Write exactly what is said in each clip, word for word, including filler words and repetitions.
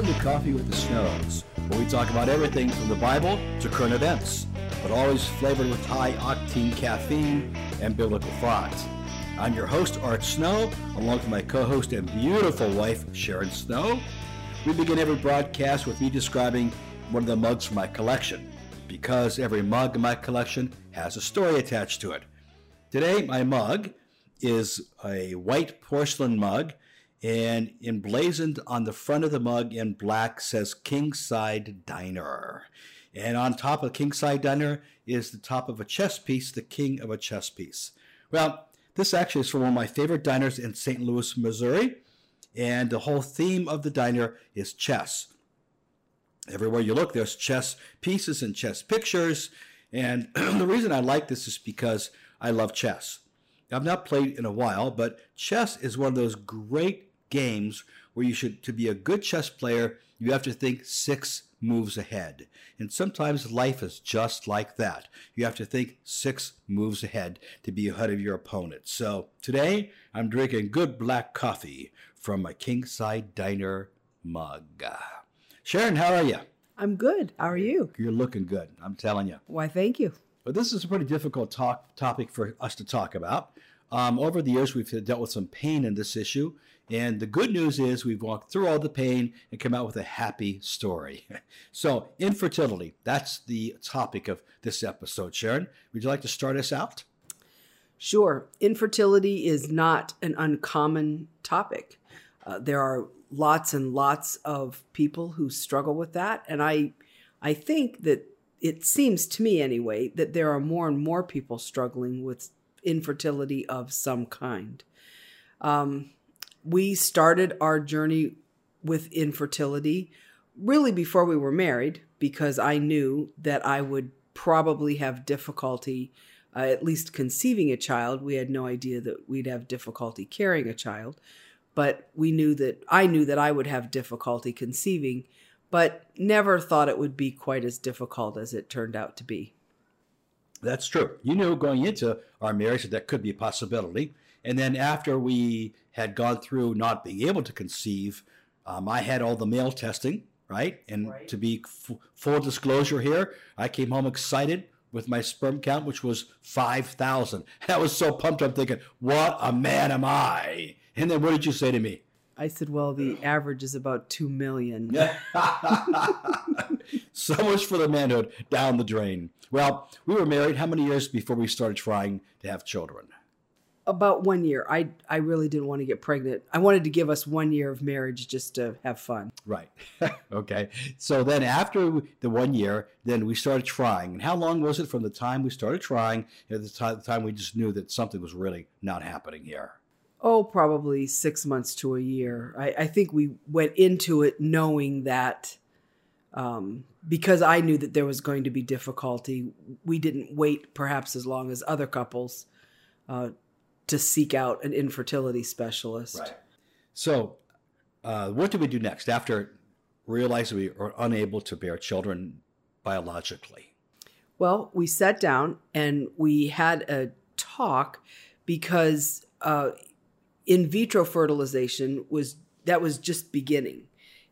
Welcome to Coffee with the Snows, where we talk about everything from the Bible to current events, but always flavored with high-octane caffeine and biblical thought. I'm your host, Art Snow, along with my co-host and beautiful wife, Sharon Snow. We begin every broadcast with me describing one of the mugs from my collection, because every mug in my collection has a story attached to it. Today, my mug is a white porcelain mug, and emblazoned on the front of the mug in black says Kingside Diner. And on top of Kingside Diner is the top of a chess piece, the king of a chess piece. Well, this actually is from one of my favorite diners in Saint Louis, Missouri. And the whole theme of the diner is chess. Everywhere you look, there's chess pieces and chess pictures. And the reason I like this is because I love chess. I've not played in a while, but chess is one of those great games where you should, to be a good chess player, you have to think six moves ahead. And sometimes life is just like that. You have to think six moves ahead to be ahead of your opponent. So today, I'm drinking good black coffee from a Kingside Diner mug. Sharon, how are you? I'm good. How are you? You're looking good. I'm telling you. Why, thank you. But this is a pretty difficult talk, topic for us to talk about. Um, over the years, we've dealt with some pain in this issue. And the good news is we've walked through all the pain and come out with a happy story. So infertility, that's the topic of this episode. Sharon, would you like to start us out? Sure. Infertility is not an uncommon topic. Uh, there are lots and lots of people who struggle with that. And I, I think that it seems to me anyway that there are more and more people struggling with infertility of some kind. Um, we started our journey with infertility really before we were married, because I knew that I would probably have difficulty uh, at least conceiving a child. We had no idea that we'd have difficulty carrying a child, but we knew that I knew that I would have difficulty conceiving, but never thought it would be quite as difficult as it turned out to be. That's true. You knew going into our marriage that that could be a possibility. And then after we had gone through not being able to conceive, um, I had all the male testing, right? And right. to be f- full disclosure here, I came home excited with my sperm count, which was five thousand. I was so pumped. I'm thinking, what a man am I? And then what did you say to me? I said, well, the average is about two million. So much for the manhood down the drain. Well, we were married how many years before we started trying to have children? About one year. I I really didn't want to get pregnant. I wanted to give us one year of marriage just to have fun. Right. Okay. So then after the one year, then we started trying. And how long was it from the time we started trying to the, t- the time we just knew that something was really not happening here? Oh, probably six months to a year. I, I think we went into it knowing that um, because I knew that there was going to be difficulty, we didn't wait perhaps as long as other couples uh, to seek out an infertility specialist. Right. So uh, what did we do next after realizing we were unable to bear children biologically? Well, we sat down and we had a talk because uh, – in vitro fertilization was, that was just beginning.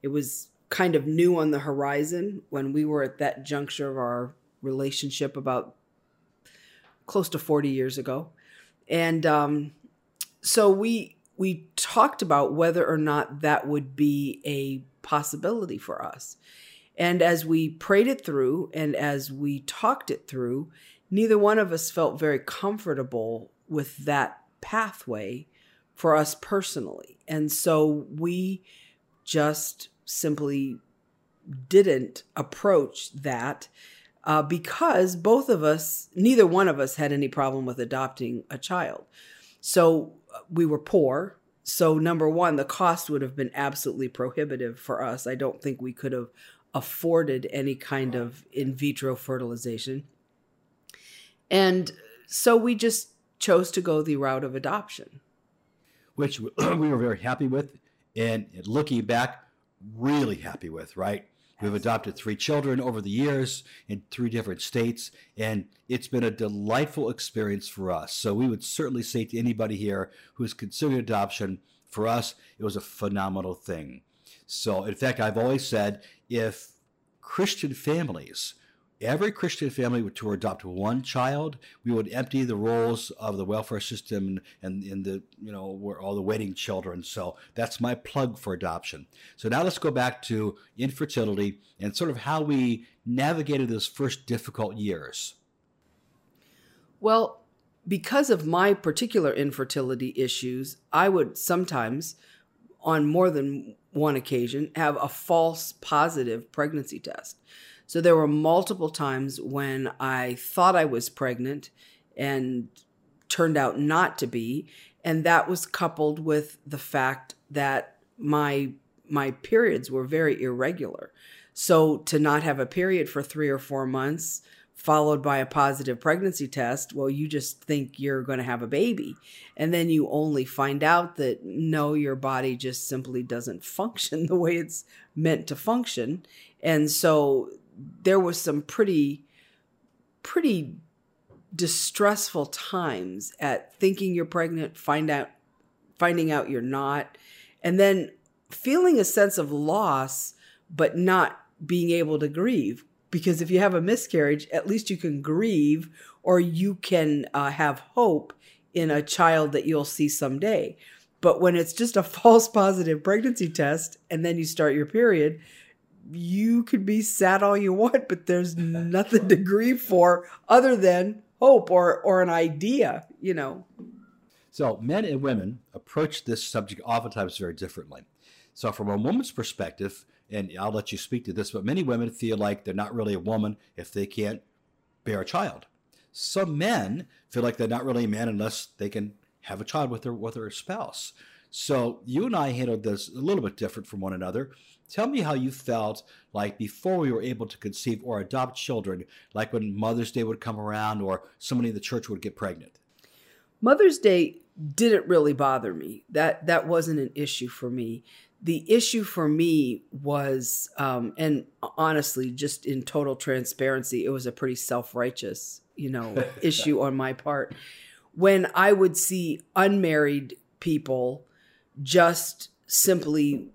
It was kind of new on the horizon when we were at that juncture of our relationship about close to forty years ago. And um, so we we talked about whether or not that would be a possibility for us. And as we prayed it through and as we talked it through, neither one of us felt very comfortable with that pathway for us personally. And so we just simply didn't approach that uh, because both of us, neither one of us had any problem with adopting a child. So we were poor. So number one, the cost would have been absolutely prohibitive for us. I don't think we could have afforded any kind of in vitro fertilization. And so we just chose to go the route of adoption, which we were very happy with, and looking back, really happy with, right? We've adopted three children over the years in three different states, and it's been a delightful experience for us. So we would certainly say to anybody here who's considering adoption, for us, it was a phenomenal thing. So, in fact, I've always said if Christian families, every Christian family were to adopt one child, we would empty the rolls of the welfare system and in the, you know, where all the waiting children. So that's my plug for adoption. So now let's go back to infertility and sort of how we navigated those first difficult years. Well, because of my particular infertility issues, I would sometimes, on more than one occasion, have a false positive pregnancy test. So there were multiple times when I thought I was pregnant and turned out not to be. And that was coupled with the fact that my my periods were very irregular. So to not have a period for three or four months followed by a positive pregnancy test, well, you just think you're going to have a baby. And then you only find out that, no, your body just simply doesn't function the way it's meant to function. And so there was some pretty, pretty distressful times at thinking you're pregnant, find out, finding out you're not, and then feeling a sense of loss, but not being able to grieve. Because if you have a miscarriage, at least you can grieve, or you can uh, have hope in a child that you'll see someday. But when it's just a false positive pregnancy test and then you start your period, you could be sad all you want, but there's nothing to grieve for other than hope or, or an idea, you know. So men and women approach this subject oftentimes very differently. So from a woman's perspective, and I'll let you speak to this, but many women feel like they're not really a woman if they can't bear a child. Some men feel like they're not really a man unless they can have a child with their, with their spouse. So you and I handled this a little bit different from one another. Tell me how you felt like before we were able to conceive or adopt children, like when Mother's Day would come around or somebody in the church would get pregnant. Mother's Day didn't really bother me. That that wasn't an issue for me. The issue for me was, um, and honestly, just in total transparency, it was a pretty self-righteous, you know, issue on my part. When I would see unmarried people just simply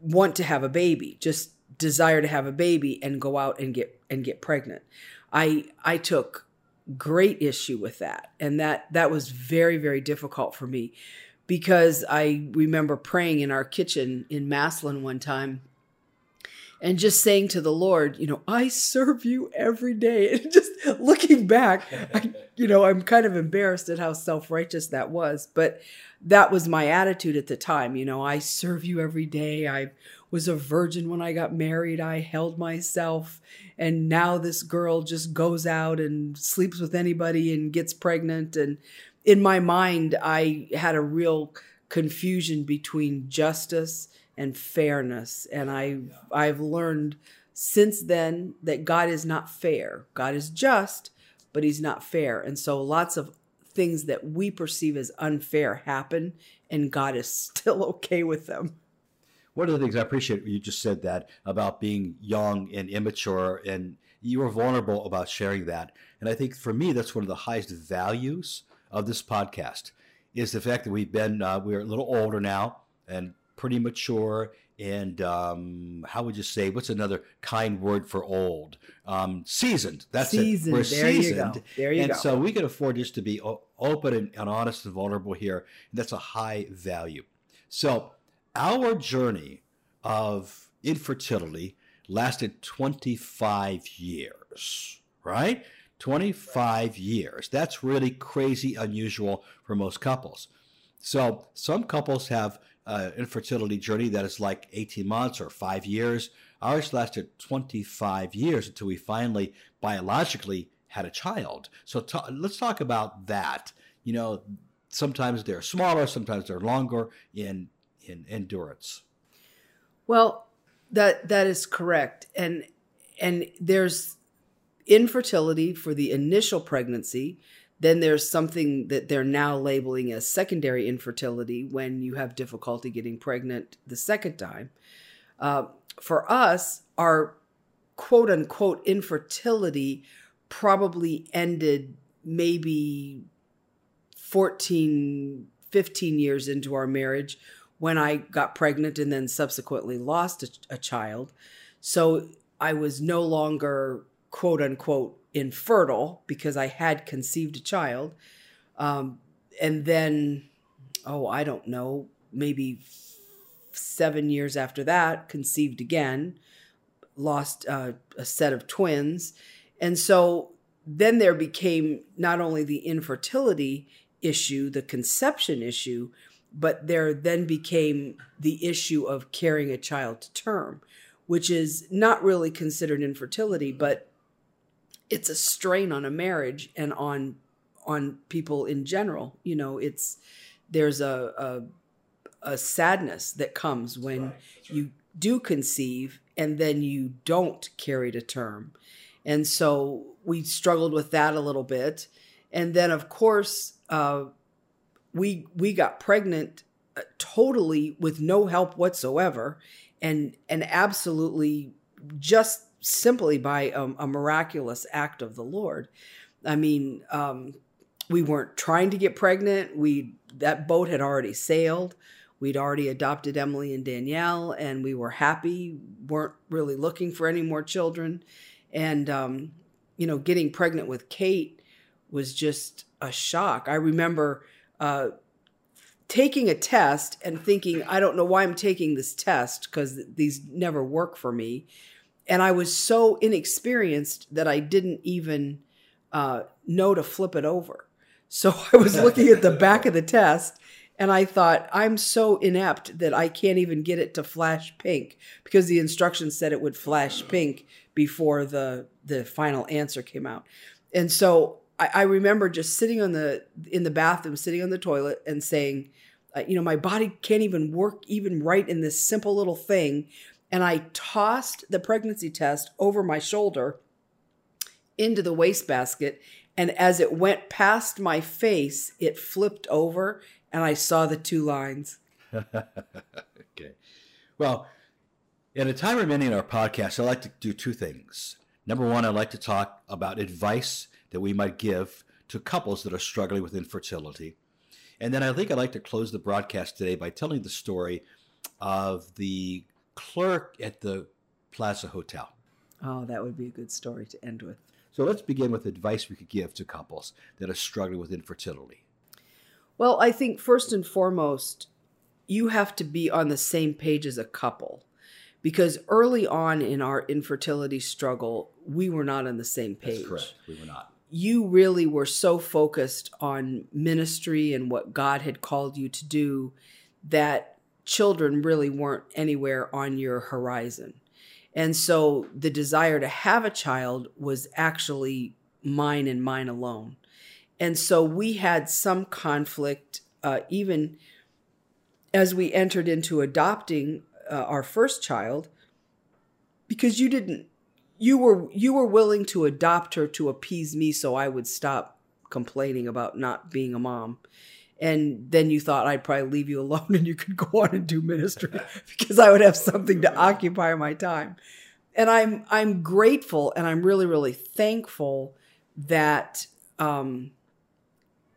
want to have a baby, just desire to have a baby and go out and get and get pregnant, I I took great issue with that, and that that was very, very difficult for me. Because I remember praying in our kitchen in Maslin one time and just saying to the Lord, you know, I serve you every day. And just looking back, I, you know, I'm kind of embarrassed at how self-righteous that was. But that was my attitude at the time. You know, I serve you every day. I was a virgin when I got married. I held myself. And now this girl just goes out and sleeps with anybody and gets pregnant. And in my mind, I had a real confusion between justice and fairness. And I, yeah. I've learned since then that God is not fair. God is just, but he's not fair. And so lots of things that we perceive as unfair happen, and God is still okay with them. One of the things I appreciate, you just said that about being young and immature, and you were vulnerable about sharing that. And I think for me, that's one of the highest values of this podcast is the fact that we've been, uh, we're a little older now and pretty mature and um, how would you say, what's another kind word for old? Um, seasoned. That's seasoned. It. We're there seasoned. You go. There you and go. So we can afford just to be open and, and honest and vulnerable here. And that's a high value. So our journey of infertility lasted twenty-five years, right? twenty-five years. That's really crazy unusual for most couples. So some couples have an infertility journey that is like eighteen months or five years. Ours lasted twenty-five years until we finally biologically had a child. So t- let's talk about that. You know, sometimes they're smaller, sometimes they're longer in in endurance. Well, that that is correct. And and there's infertility for the initial pregnancy. Then there's something that they're now labeling as secondary infertility when you have difficulty getting pregnant the second time. Uh, for us, our quote unquote infertility probably ended maybe fourteen, fifteen years into our marriage when I got pregnant and then subsequently lost a, a child. So I was no longer, quote unquote, infertile because I had conceived a child. Um, and then, oh, I don't know, maybe seven years after that, conceived again, lost uh, a set of twins. And so then there became not only the infertility issue, the conception issue, but there then became the issue of carrying a child to term, which is not really considered infertility, but it's a strain on a marriage and on on people in general. You know, it's there's a a, a sadness that comes when That's right. That's right. you do conceive and then you don't carry to term. And so we struggled with that a little bit. And then, of course, uh, we we got pregnant totally with no help whatsoever. And and absolutely just simply by um, a miraculous act of the Lord. I mean, um, we weren't trying to get pregnant. We that boat had already sailed. We'd already adopted Emily and Danielle, and we were happy, weren't really looking for any more children. And, um, you know, getting pregnant with Kate was just a shock. I remember uh, taking a test and thinking, I don't know why I'm taking this test because these never work for me. And I was so inexperienced that I didn't even uh, know to flip it over. So I was looking at the back of the test and I thought, I'm so inept that I can't even get it to flash pink because the instructions said it would flash pink before the the final answer came out. And so I, I remember just sitting on the in the bathroom, sitting on the toilet and saying, uh, you know, my body can't even work even right in this simple little thing. And I tossed the pregnancy test over my shoulder into the wastebasket. And as it went past my face, it flipped over and I saw the two lines. Okay. Well, in the time remaining in our podcast, I like to do two things. Number one, I'd like to talk about advice that we might give to couples that are struggling with infertility. And then I think I'd like to close the broadcast today by telling the story of the clerk at the Plaza Hotel. Oh, that would be a good story to end with. So let's begin with advice we could give to couples that are struggling with infertility. Well, I think first and foremost, you have to be on the same page as a couple. Because early on in our infertility struggle, we were not on the same page. That's correct. We were not. You really were so focused on ministry and what God had called you to do that children really weren't anywhere on your horizon. And so the desire to have a child was actually mine and mine alone. And so we had some conflict, uh, even as we entered into adopting Uh, our first child, because you didn't, you were, you were willing to adopt her to appease me. So I would stop complaining about not being a mom. And then you thought I'd probably leave you alone and you could go on and do ministry because I would have something to occupy my time. And I'm, I'm grateful. And I'm really, really thankful that, um,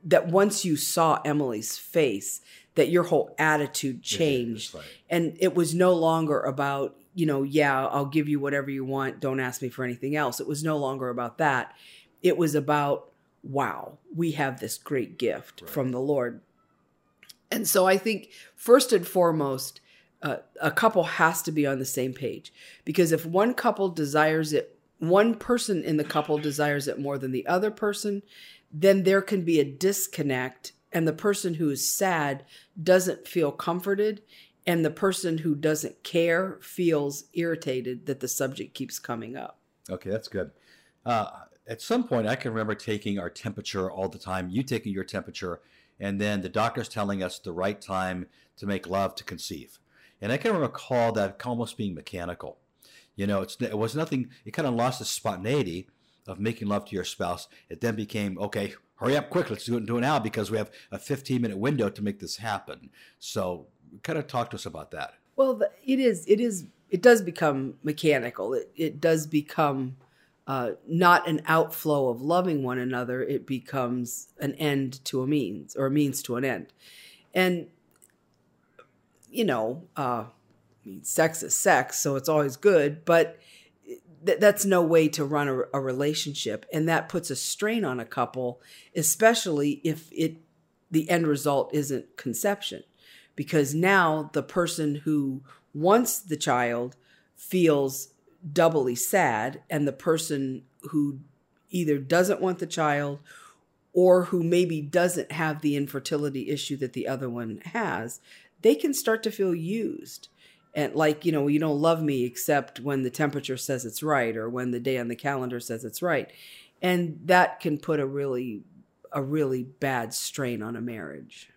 that once you saw Emily's face, that your whole attitude changed. Yeah, that's right. And it was no longer about, you know, yeah, I'll give you whatever you want. Don't ask me for anything else. It was no longer about that. It was about, wow, we have this great gift right. from the Lord. And so I think first and foremost, uh, a couple has to be on the same page because if one couple desires it, one person in the couple desires it more than the other person, then there can be a disconnect. And the person who is sad doesn't feel comforted. And the person who doesn't care feels irritated that the subject keeps coming up. Okay, that's good. Uh, at some point, I can remember taking our temperature all the time, you taking your temperature, and then the doctor's telling us the right time to make love to conceive. And I can recall that almost being mechanical. You know, it's, it was nothing, it kind of lost the spontaneity of making love to your spouse. It then became, okay, hurry up quick, let's do it, do it now because we have a fifteen-minute window to make this happen. So kind of talk to us about that. Well, it is, it is, it does become mechanical. It, it does become uh, not an outflow of loving one another. It becomes an end to a means or a means to an end. And you know, uh, I mean, sex is sex, so it's always good, but th- that's no way to run a, a relationship. And that puts a strain on a couple, especially if it the end result isn't conception, because now the person who wants the child feels doubly sad, and the person who either doesn't want the child or who maybe doesn't have the infertility issue that the other one has, they can start to feel used. And like, you know, you don't love me except when the temperature says it's right, or when the day on the calendar says it's right. And that can put a really, a really bad strain on a marriage.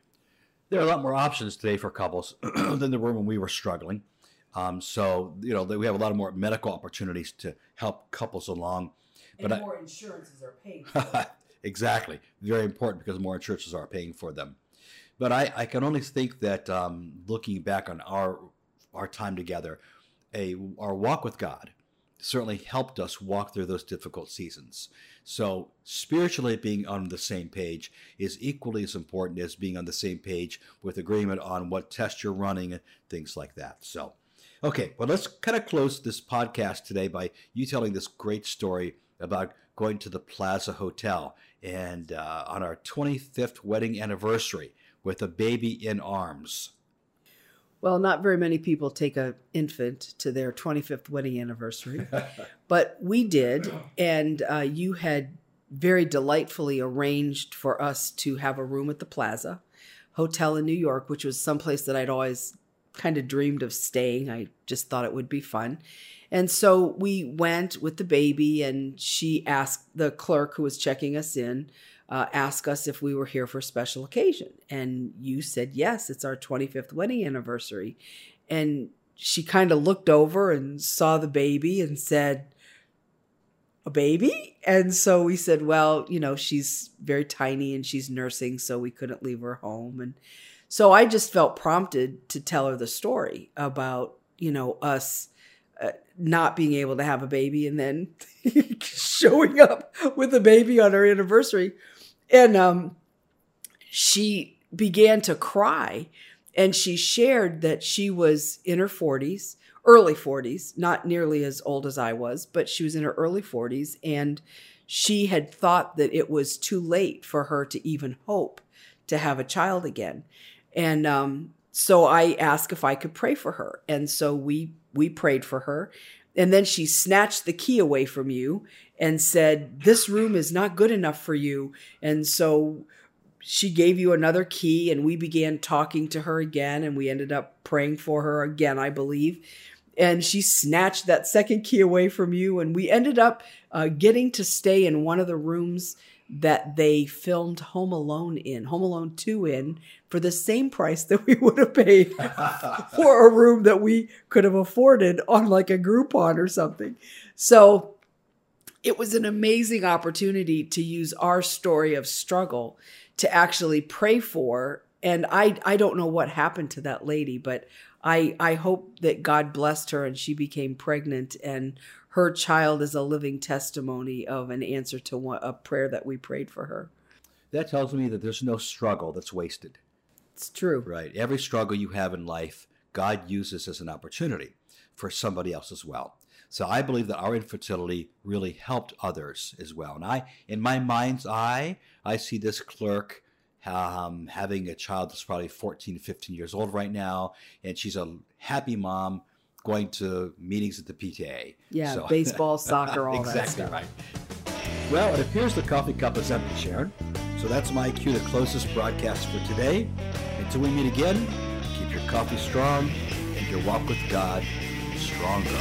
There are a lot more options today for couples than there were when we were struggling. Um, so, you know, we have a lot of more medical opportunities to help couples along. But and more I, insurances are paying for them. Exactly. Very important, because more insurances are paying for them. But I, I can only think that um, looking back on our our time together, a our walk with God certainly helped us walk through those difficult seasons. So spiritually being on the same page is equally as important as being on the same page with agreement on what test you're running and things like that. So, okay, well, let's kind of close this podcast today by you telling this great story about going to the Plaza Hotel and uh, on our twenty-fifth wedding anniversary with a baby in arms. Well, not very many people take an infant to their twenty-fifth wedding anniversary, but we did. And uh, you had very delightfully arranged for us to have a room at the Plaza Hotel in New York, which was someplace that I'd always kind of dreamed of staying. I just thought it would be fun. And so we went with the baby, and she asked the clerk who was checking us in, uh, asked us if we were here for a special occasion. And you said, yes, it's our twenty-fifth wedding anniversary. And she kind of looked over and saw the baby and said, a baby? And so we said, well, you know, she's very tiny and she's nursing, so we couldn't leave her home. And so I just felt prompted to tell her the story about, you know, us Uh, not being able to have a baby and then showing up with a baby on our anniversary. And um, she began to cry, and she shared that she was in her forties, early forties, not nearly as old as I was, but she was in her early forties, and she had thought that it was too late for her to even hope to have a child again. And um, so I asked if I could pray for her. And so we We prayed for her, and then she snatched the key away from you and said, this room is not good enough for you. And so she gave you another key, and we began talking to her again, and we ended up praying for her again, I believe. And she snatched that second key away from you, and we ended up uh, getting to stay in one of the rooms that they filmed Home Alone in, Home Alone two in, for the same price that we would have paid for a room that we could have afforded on like a Groupon or something. So it was an amazing opportunity to use our story of struggle to actually pray for. And I I don't know what happened to that lady, but I I hope that God blessed her and she became pregnant, and her child is a living testimony of an answer to one, a prayer that we prayed for her. That tells me that there's no struggle that's wasted. It's true. Right. Every struggle you have in life, God uses as an opportunity for somebody else as well. So I believe that our infertility really helped others as well. And I, in my mind's eye, I see this clerk um, having a child that's probably fourteen, fifteen years old right now, and she's a happy mom, going to meetings at the P T A. Yeah, so. Baseball, soccer, all exactly that stuff. Exactly right. Well, it appears the coffee cup is empty, Sharon. So that's my cue to close this broadcast for today. Until we meet again, keep your coffee strong and your walk with God stronger.